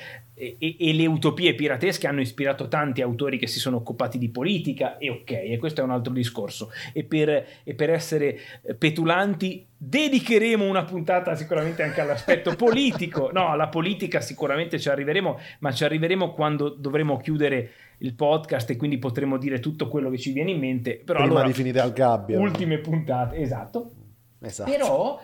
e le utopie piratesche hanno ispirato tanti autori che si sono occupati di politica, e ok, e questo è un altro discorso, e per essere petulanti dedicheremo una puntata sicuramente anche all'aspetto politico, no, alla politica sicuramente ci arriveremo, ma ci arriveremo quando dovremo chiudere il podcast e quindi potremo dire tutto quello che ci viene in mente, però prima allora, di finire al gabbio, ultime puntate, esatto. Però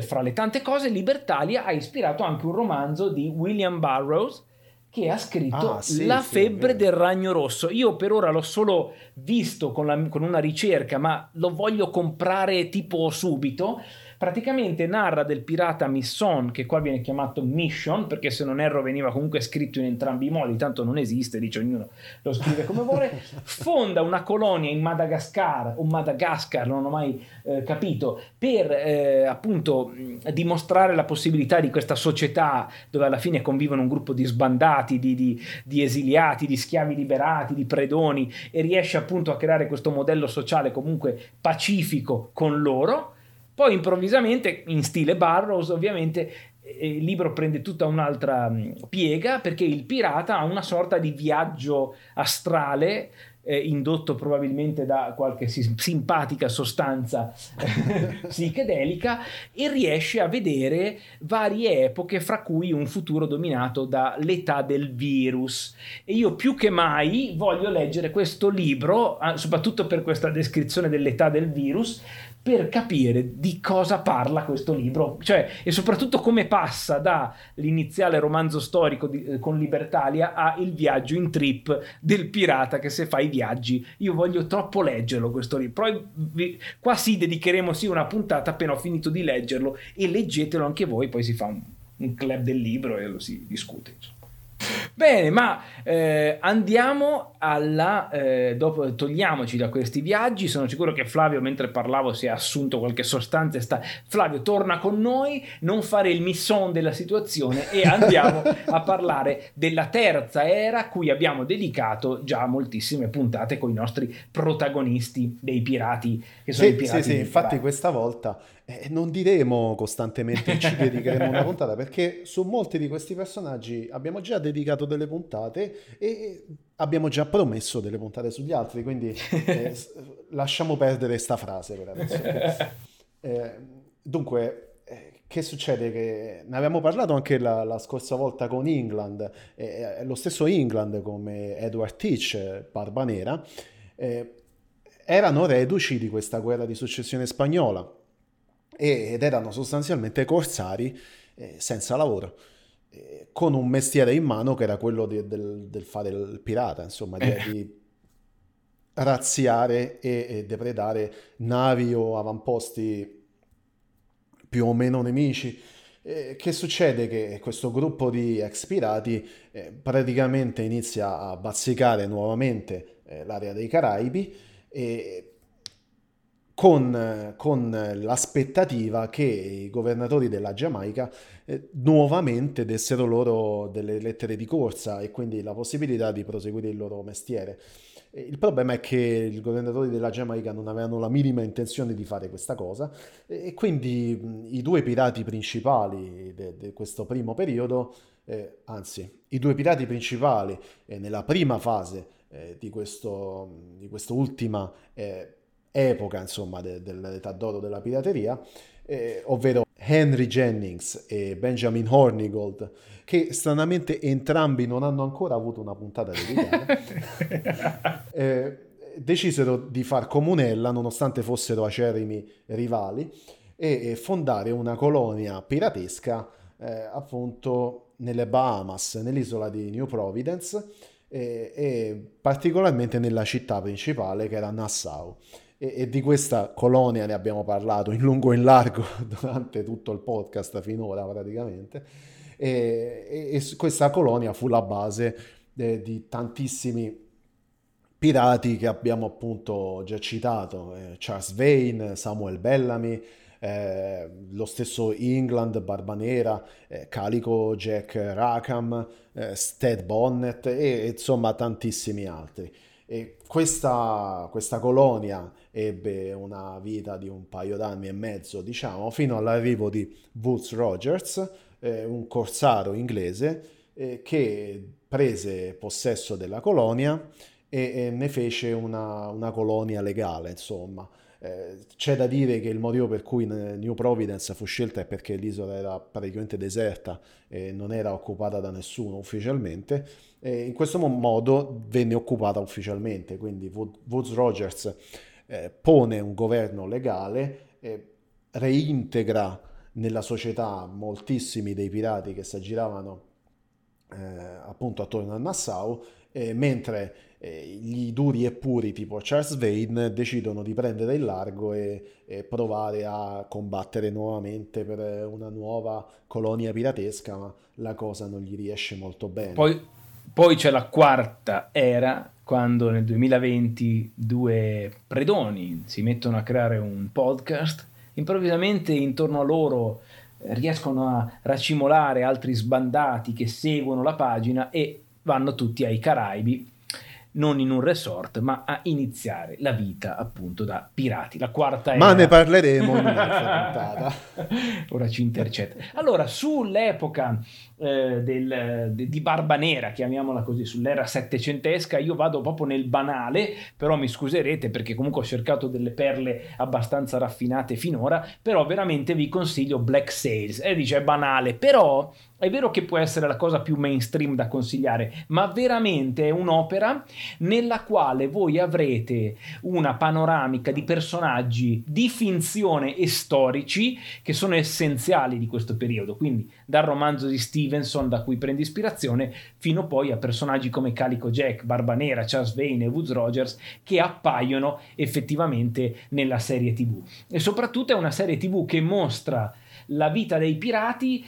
fra le tante cose Libertalia ha ispirato anche un romanzo di William Burroughs, che ha scritto La febbre del ragno rosso. Io per ora l'ho solo visto con una ricerca, ma lo voglio comprare tipo subito. Praticamente narra del pirata Mission, che qua viene chiamato Mission perché se non erro veniva comunque scritto in entrambi i modi, tanto non esiste, dice ognuno lo scrive come vuole. Fonda una colonia in Madagascar, non ho mai capito, per appunto dimostrare la possibilità di questa società dove alla fine convivono un gruppo di sbandati, di esiliati, di schiavi liberati, di predoni, e riesce appunto a creare questo modello sociale comunque pacifico con loro. Poi improvvisamente, in stile Burroughs ovviamente, il libro prende tutta un'altra piega, perché il pirata ha una sorta di viaggio astrale indotto probabilmente da qualche simpatica sostanza psichedelica, e riesce a vedere varie epoche, fra cui un futuro dominato dall'età del virus. E io più che mai voglio leggere questo libro, soprattutto per questa descrizione dell'età del virus, per capire di cosa parla questo libro, cioè, e soprattutto come passa dall'iniziale romanzo storico con Libertalia a il viaggio in trip del pirata che se fa i viaggi. Io voglio troppo leggerlo questo libro, però qua dedicheremo una puntata appena ho finito di leggerlo, e leggetelo anche voi, poi si fa un club del libro e lo si discute, insomma. Bene, ma andiamo alla dopo togliamoci da questi viaggi. Sono sicuro che Flavio, mentre parlavo, si è assunto qualche sostanza. Flavio, torna con noi, non fare il misson della situazione, e andiamo a parlare della terza era, cui abbiamo dedicato già moltissime puntate con i nostri protagonisti dei pirati, che sono i pirati. Sì, infatti questa volta non diremo costantemente ci dedicheremo una puntata, perché su molti di questi personaggi abbiamo già dedicato delle puntate e abbiamo già promesso delle puntate sugli altri, quindi lasciamo perdere sta frase per adesso. Dunque, che succede? Che ne avevamo parlato anche la scorsa volta con England, lo stesso England, come Edward Teach, Barbanera, erano reduci di questa guerra di successione spagnola ed erano sostanzialmente corsari senza lavoro, con un mestiere in mano che era quello del fare il pirata, insomma, di razziare e depredare navi o avamposti più o meno nemici. Che succede? Che questo gruppo di ex pirati praticamente inizia a bazzicare nuovamente l'area dei Caraibi, con l'aspettativa che i governatori della Giamaica nuovamente dessero loro delle lettere di corsa e quindi la possibilità di proseguire il loro mestiere. Il problema è che i governatori della Giamaica non avevano la minima intenzione di fare questa cosa, e quindi i due pirati principali di questo primo periodo, anzi, i due pirati principali nella prima fase di quest'ultima epoca, insomma, dell'età d'oro della pirateria, ovvero Henry Jennings e Benjamin Hornigold, che stranamente entrambi non hanno ancora avuto una puntata dedicata, decisero di far comunella nonostante fossero acerrimi rivali e fondare una colonia piratesca appunto nelle Bahamas, nell'isola di New Providence e particolarmente nella città principale che era Nassau. E di questa colonia ne abbiamo parlato in lungo e in largo durante tutto il podcast finora praticamente, e questa colonia fu la base di tantissimi pirati che abbiamo appunto già citato, Charles Vane, Samuel Bellamy, lo stesso England, Barbanera, Calico Jack Rackham, Sted Bonnet e insomma tantissimi altri. E questa colonia ebbe una vita di un paio d'anni e mezzo, diciamo, fino all'arrivo di Woods Rogers, un corsaro inglese, che prese possesso della colonia e ne fece una colonia legale, insomma. C'è da dire che il motivo per cui New Providence fu scelta è perché l'isola era praticamente deserta e non era occupata da nessuno ufficialmente, e in questo modo venne occupata ufficialmente. Quindi Woods Rogers pone un governo legale, reintegra nella società moltissimi dei pirati che si aggiravano appunto attorno a Nassau, mentre gli duri e puri tipo Charles Vane decidono di prendere il largo e provare a combattere nuovamente per una nuova colonia piratesca, ma la cosa non gli riesce molto bene. Poi c'è la quarta era, quando nel 2020 due predoni si mettono a creare un podcast, improvvisamente intorno a loro riescono a racimolare altri sbandati che seguono la pagina e vanno tutti ai Caraibi, non in un resort, ma a iniziare la vita appunto da pirati. La quarta era. Ma ne parleremo in un'altra puntata. Ora ci intercetta. Allora, sull'epoca di Barbanera, chiamiamola così, sull'era settecentesca, io vado proprio nel banale, però mi scuserete perché comunque ho cercato delle perle abbastanza raffinate finora, però veramente vi consiglio Black Sails. Dice è banale, però è vero che può essere la cosa più mainstream da consigliare, ma veramente è un'opera nella quale voi avrete una panoramica di personaggi di finzione e storici che sono essenziali di questo periodo, quindi dal romanzo di Stevenson, da cui prende ispirazione, fino poi a personaggi come Calico Jack, Barbanera, Charles Vane e Woods Rogers, che appaiono effettivamente nella serie TV. E soprattutto è una serie TV che mostra la vita dei pirati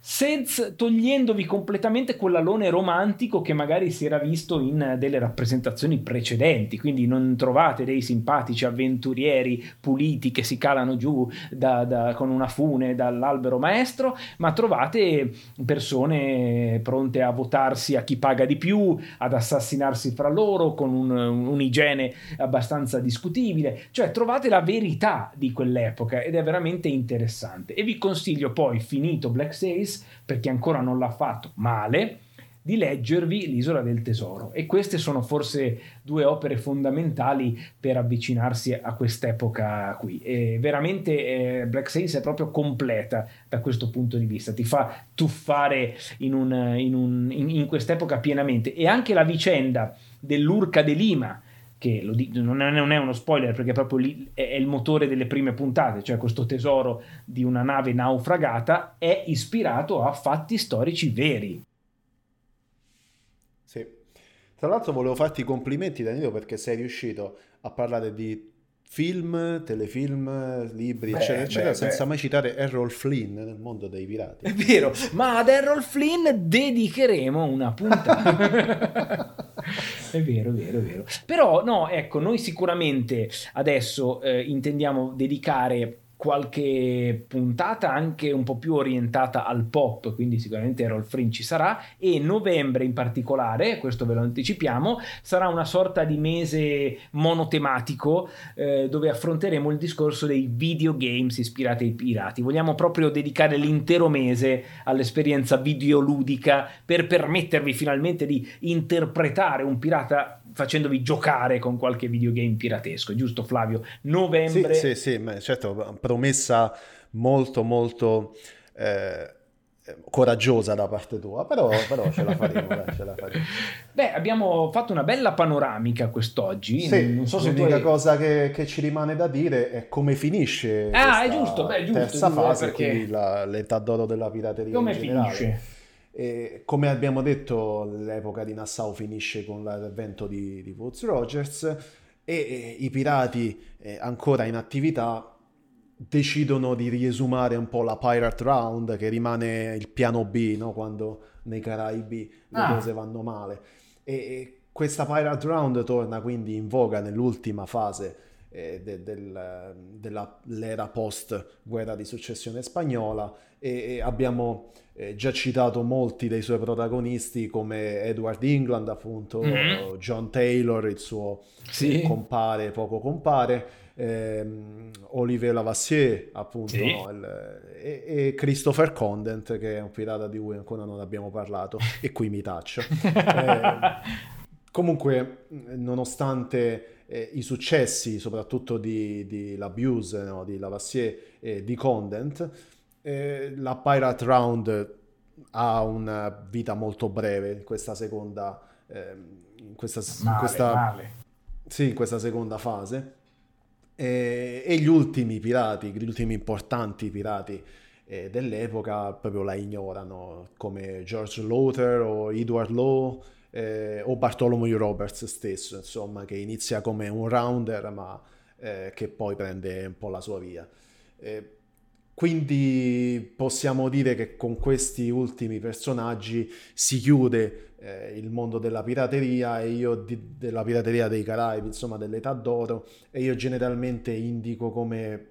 senza, togliendovi completamente quell'alone romantico che magari si era visto in delle rappresentazioni precedenti, quindi non trovate dei simpatici avventurieri puliti che si calano giù con una fune dall'albero maestro, ma trovate persone pronte a votarsi a chi paga di più, ad assassinarsi fra loro con un'igiene abbastanza discutibile, cioè trovate la verità di quell'epoca ed è veramente interessante. E vi consiglio poi, finito Black Sails, per chi ancora non l'ha fatto male, di leggervi l'Isola del Tesoro. E queste sono forse due opere fondamentali per avvicinarsi a quest'epoca qui. E veramente Black Sails è proprio completa da questo punto di vista, ti fa tuffare in quest'epoca pienamente. E anche la vicenda dell'Urca de Lima, che non è uno spoiler perché proprio lì è il motore delle prime puntate, cioè questo tesoro di una nave naufragata è ispirato a fatti storici veri. Sì. Tra l'altro volevo farti i complimenti, Danilo, perché sei riuscito a parlare di film, telefilm, libri, eccetera, senza mai citare Errol Flynn nel mondo dei pirati. È vero, ma ad Errol Flynn dedicheremo una puntata. È vero. Però no, ecco, noi sicuramente adesso intendiamo dedicare qualche puntata anche un po' più orientata al pop, quindi sicuramente Errol Flynn ci sarà, e novembre in particolare, questo ve lo anticipiamo, sarà una sorta di mese monotematico dove affronteremo il discorso dei videogames ispirati ai pirati. Vogliamo proprio dedicare l'intero mese all'esperienza videoludica per permettervi finalmente di interpretare un pirata facendovi giocare con qualche videogame piratesco, giusto Flavio? Novembre. Sì, ma certo, promessa molto molto coraggiosa da parte tua, però ce la faremo. Beh, abbiamo fatto una bella panoramica quest'oggi. Sì, non so se l'unica cosa che ci rimane da dire è come finisce terza fase, perché quindi l'età d'oro della pirateria come in generale. Finisce? E come abbiamo detto, l'epoca di Nassau finisce con l'avvento di Woods Rogers e i pirati ancora in attività decidono di riesumare un po' la Pirate Round, che rimane il piano B, no? Quando nei Caraibi le cose vanno male, e questa Pirate Round torna quindi in voga nell'ultima fase dell'era post guerra di successione spagnola, e abbiamo già citato molti dei suoi protagonisti come Edward England, appunto, John Taylor, il suo compare, Olivier Levasseur, appunto, e Christopher Condent, che è un pirata di cui ancora non abbiamo parlato e qui mi taccio. Comunque, nonostante i successi soprattutto di Labuse, no? Di Levasseur e di Condent, la Pirate Round ha una vita molto breve in questa seconda in questa seconda fase. E gli ultimi importanti pirati dell'epoca proprio la ignorano, come George Lauder o Edward Law o Bartolomeo Roberts stesso, insomma, che inizia come un rounder ma che poi prende un po' la sua via. Quindi possiamo dire che con questi ultimi personaggi si chiude il mondo della pirateria, e io della pirateria dei Caraibi, insomma dell'età d'oro, e io generalmente indico come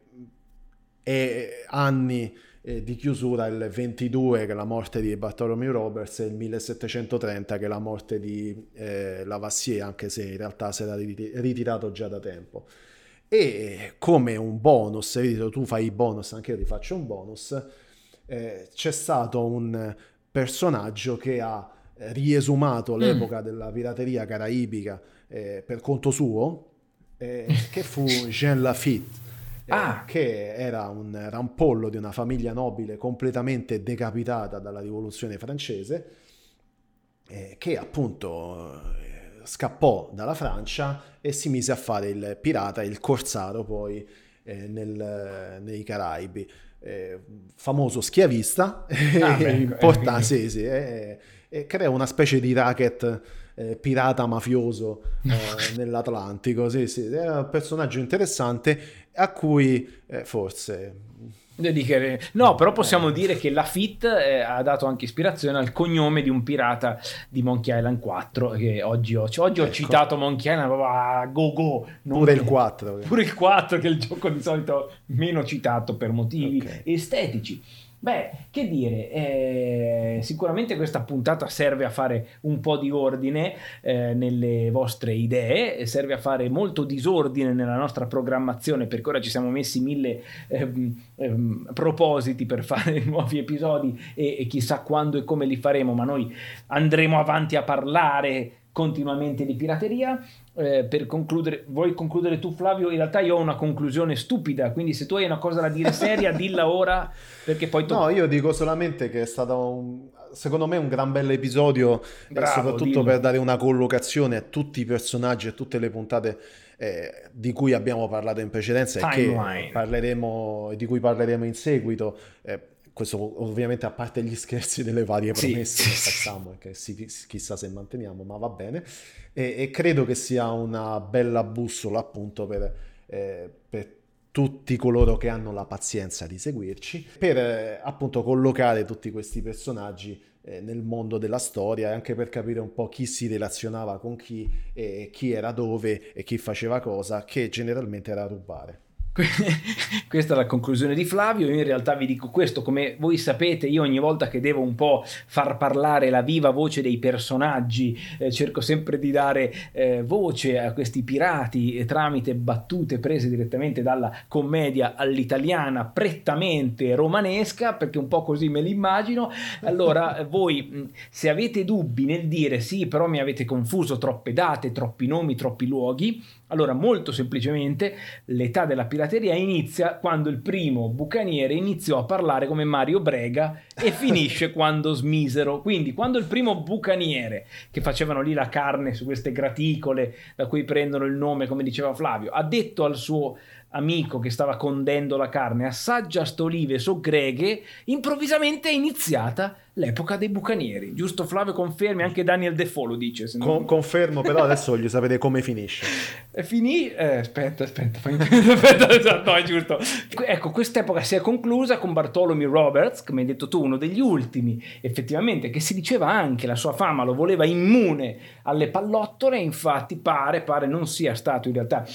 anni di chiusura il 22, che è la morte di Bartolomeo Roberts, e il 1730, che è la morte di Levasseur, anche se in realtà si era ritirato già da tempo. E come un bonus, vedete, tu fai i bonus, anche io ti faccio un bonus, c'è stato un personaggio che ha riesumato l'epoca della pirateria caraibica per conto suo, che fu Jean Lafitte, che era un rampollo di una famiglia nobile completamente decapitata dalla rivoluzione francese, che appunto scappò dalla Francia e si mise a fare il pirata, il corsaro, poi nei Caraibi, famoso schiavista, crea una specie di racket pirata mafioso nell'Atlantico. È un personaggio interessante a cui forse dedicherei. No, però possiamo dire che Lafitte ha dato anche ispirazione al cognome di un pirata di Monkey Island 4, che oggi ho citato Monkey Island il 4, pure il 4, che è il gioco di solito meno citato per motivi estetici. Beh, che dire, sicuramente questa puntata serve a fare un po' di ordine nelle vostre idee, serve a fare molto disordine nella nostra programmazione, perché ora ci siamo messi mille propositi per fare nuovi episodi e chissà quando e come li faremo, ma noi andremo avanti a parlare continuamente di pirateria. Per concludere, vuoi concludere tu, Flavio? In realtà io ho una conclusione stupida, quindi se tu hai una cosa da dire seria dilla ora, perché poi no, io dico solamente che è stato secondo me un gran bell'episodio, soprattutto per dare una collocazione a tutti i personaggi e tutte le puntate di cui abbiamo parlato in precedenza di cui parleremo in seguito. Questo ovviamente a parte gli scherzi delle varie promesse che facciamo, che chissà se manteniamo, ma va bene, e credo che sia una bella bussola appunto per tutti coloro che hanno la pazienza di seguirci, per appunto collocare tutti questi personaggi nel mondo della storia, anche per capire un po' chi si relazionava con chi, chi era dove e chi faceva cosa, che generalmente era rubare. Questa è la conclusione di Flavio. Io in realtà vi dico questo, come voi sapete io ogni volta che devo un po' far parlare la viva voce dei personaggi cerco sempre di dare voce a questi pirati tramite battute prese direttamente dalla commedia all'italiana prettamente romanesca, perché un po' così me l'immagino. Allora voi se avete dubbi nel dire sì però mi avete confuso troppe date, troppi nomi, troppi luoghi, allora molto semplicemente l'età della pirateria inizia quando il primo bucaniere iniziò a parlare come Mario Brega e finisce quando smisero. Quindi quando il primo bucaniere, che facevano lì la carne su queste graticole da cui prendono il nome come diceva Flavio, ha detto al suo amico che stava condendo la carne assaggia st'olive so greghe, improvvisamente è iniziata l'epoca dei bucanieri, giusto Flavio? Confermi, anche Daniel Defoe lo dice se non... Confermo, però adesso voglio sapere come finisce. Aspetta, è giusto, ecco, quest'epoca si è conclusa con Bartolomeo Roberts, come hai detto tu, uno degli ultimi effettivamente, che si diceva anche la sua fama lo voleva immune alle pallottole, infatti pare non sia stato in realtà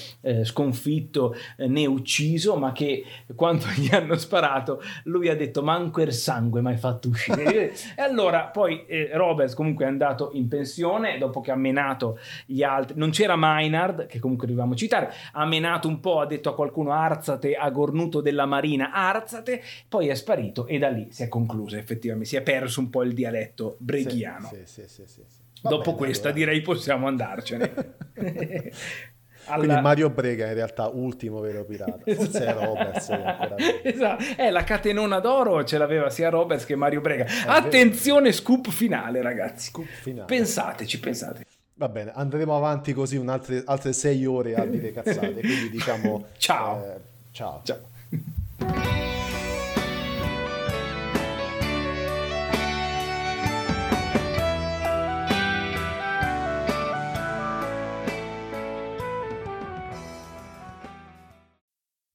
sconfitto né ucciso, ma che quando gli hanno sparato lui ha detto manco il sangue mai fatto uscire. E allora poi Roberts comunque è andato in pensione dopo che ha menato gli altri, non c'era Maynard che comunque dovevamo citare, ha menato un po', ha detto a qualcuno arzate, a Gornuto della Marina arzate, poi è sparito e da lì si è conclusa effettivamente, si è perso un po' il dialetto breghiano. Sì. Dopo questa allora direi possiamo andarcene. Alla... Quindi Mario Brega in realtà ultimo vero pirata, forse era Roberts esatto. La catenona d'oro ce l'aveva sia Roberts che Mario Brega. Attenzione, scoop finale ragazzi, scoop finale. pensateci. Va bene, andremo avanti così altre 6 ore a dire cazzate, quindi diciamo ciao.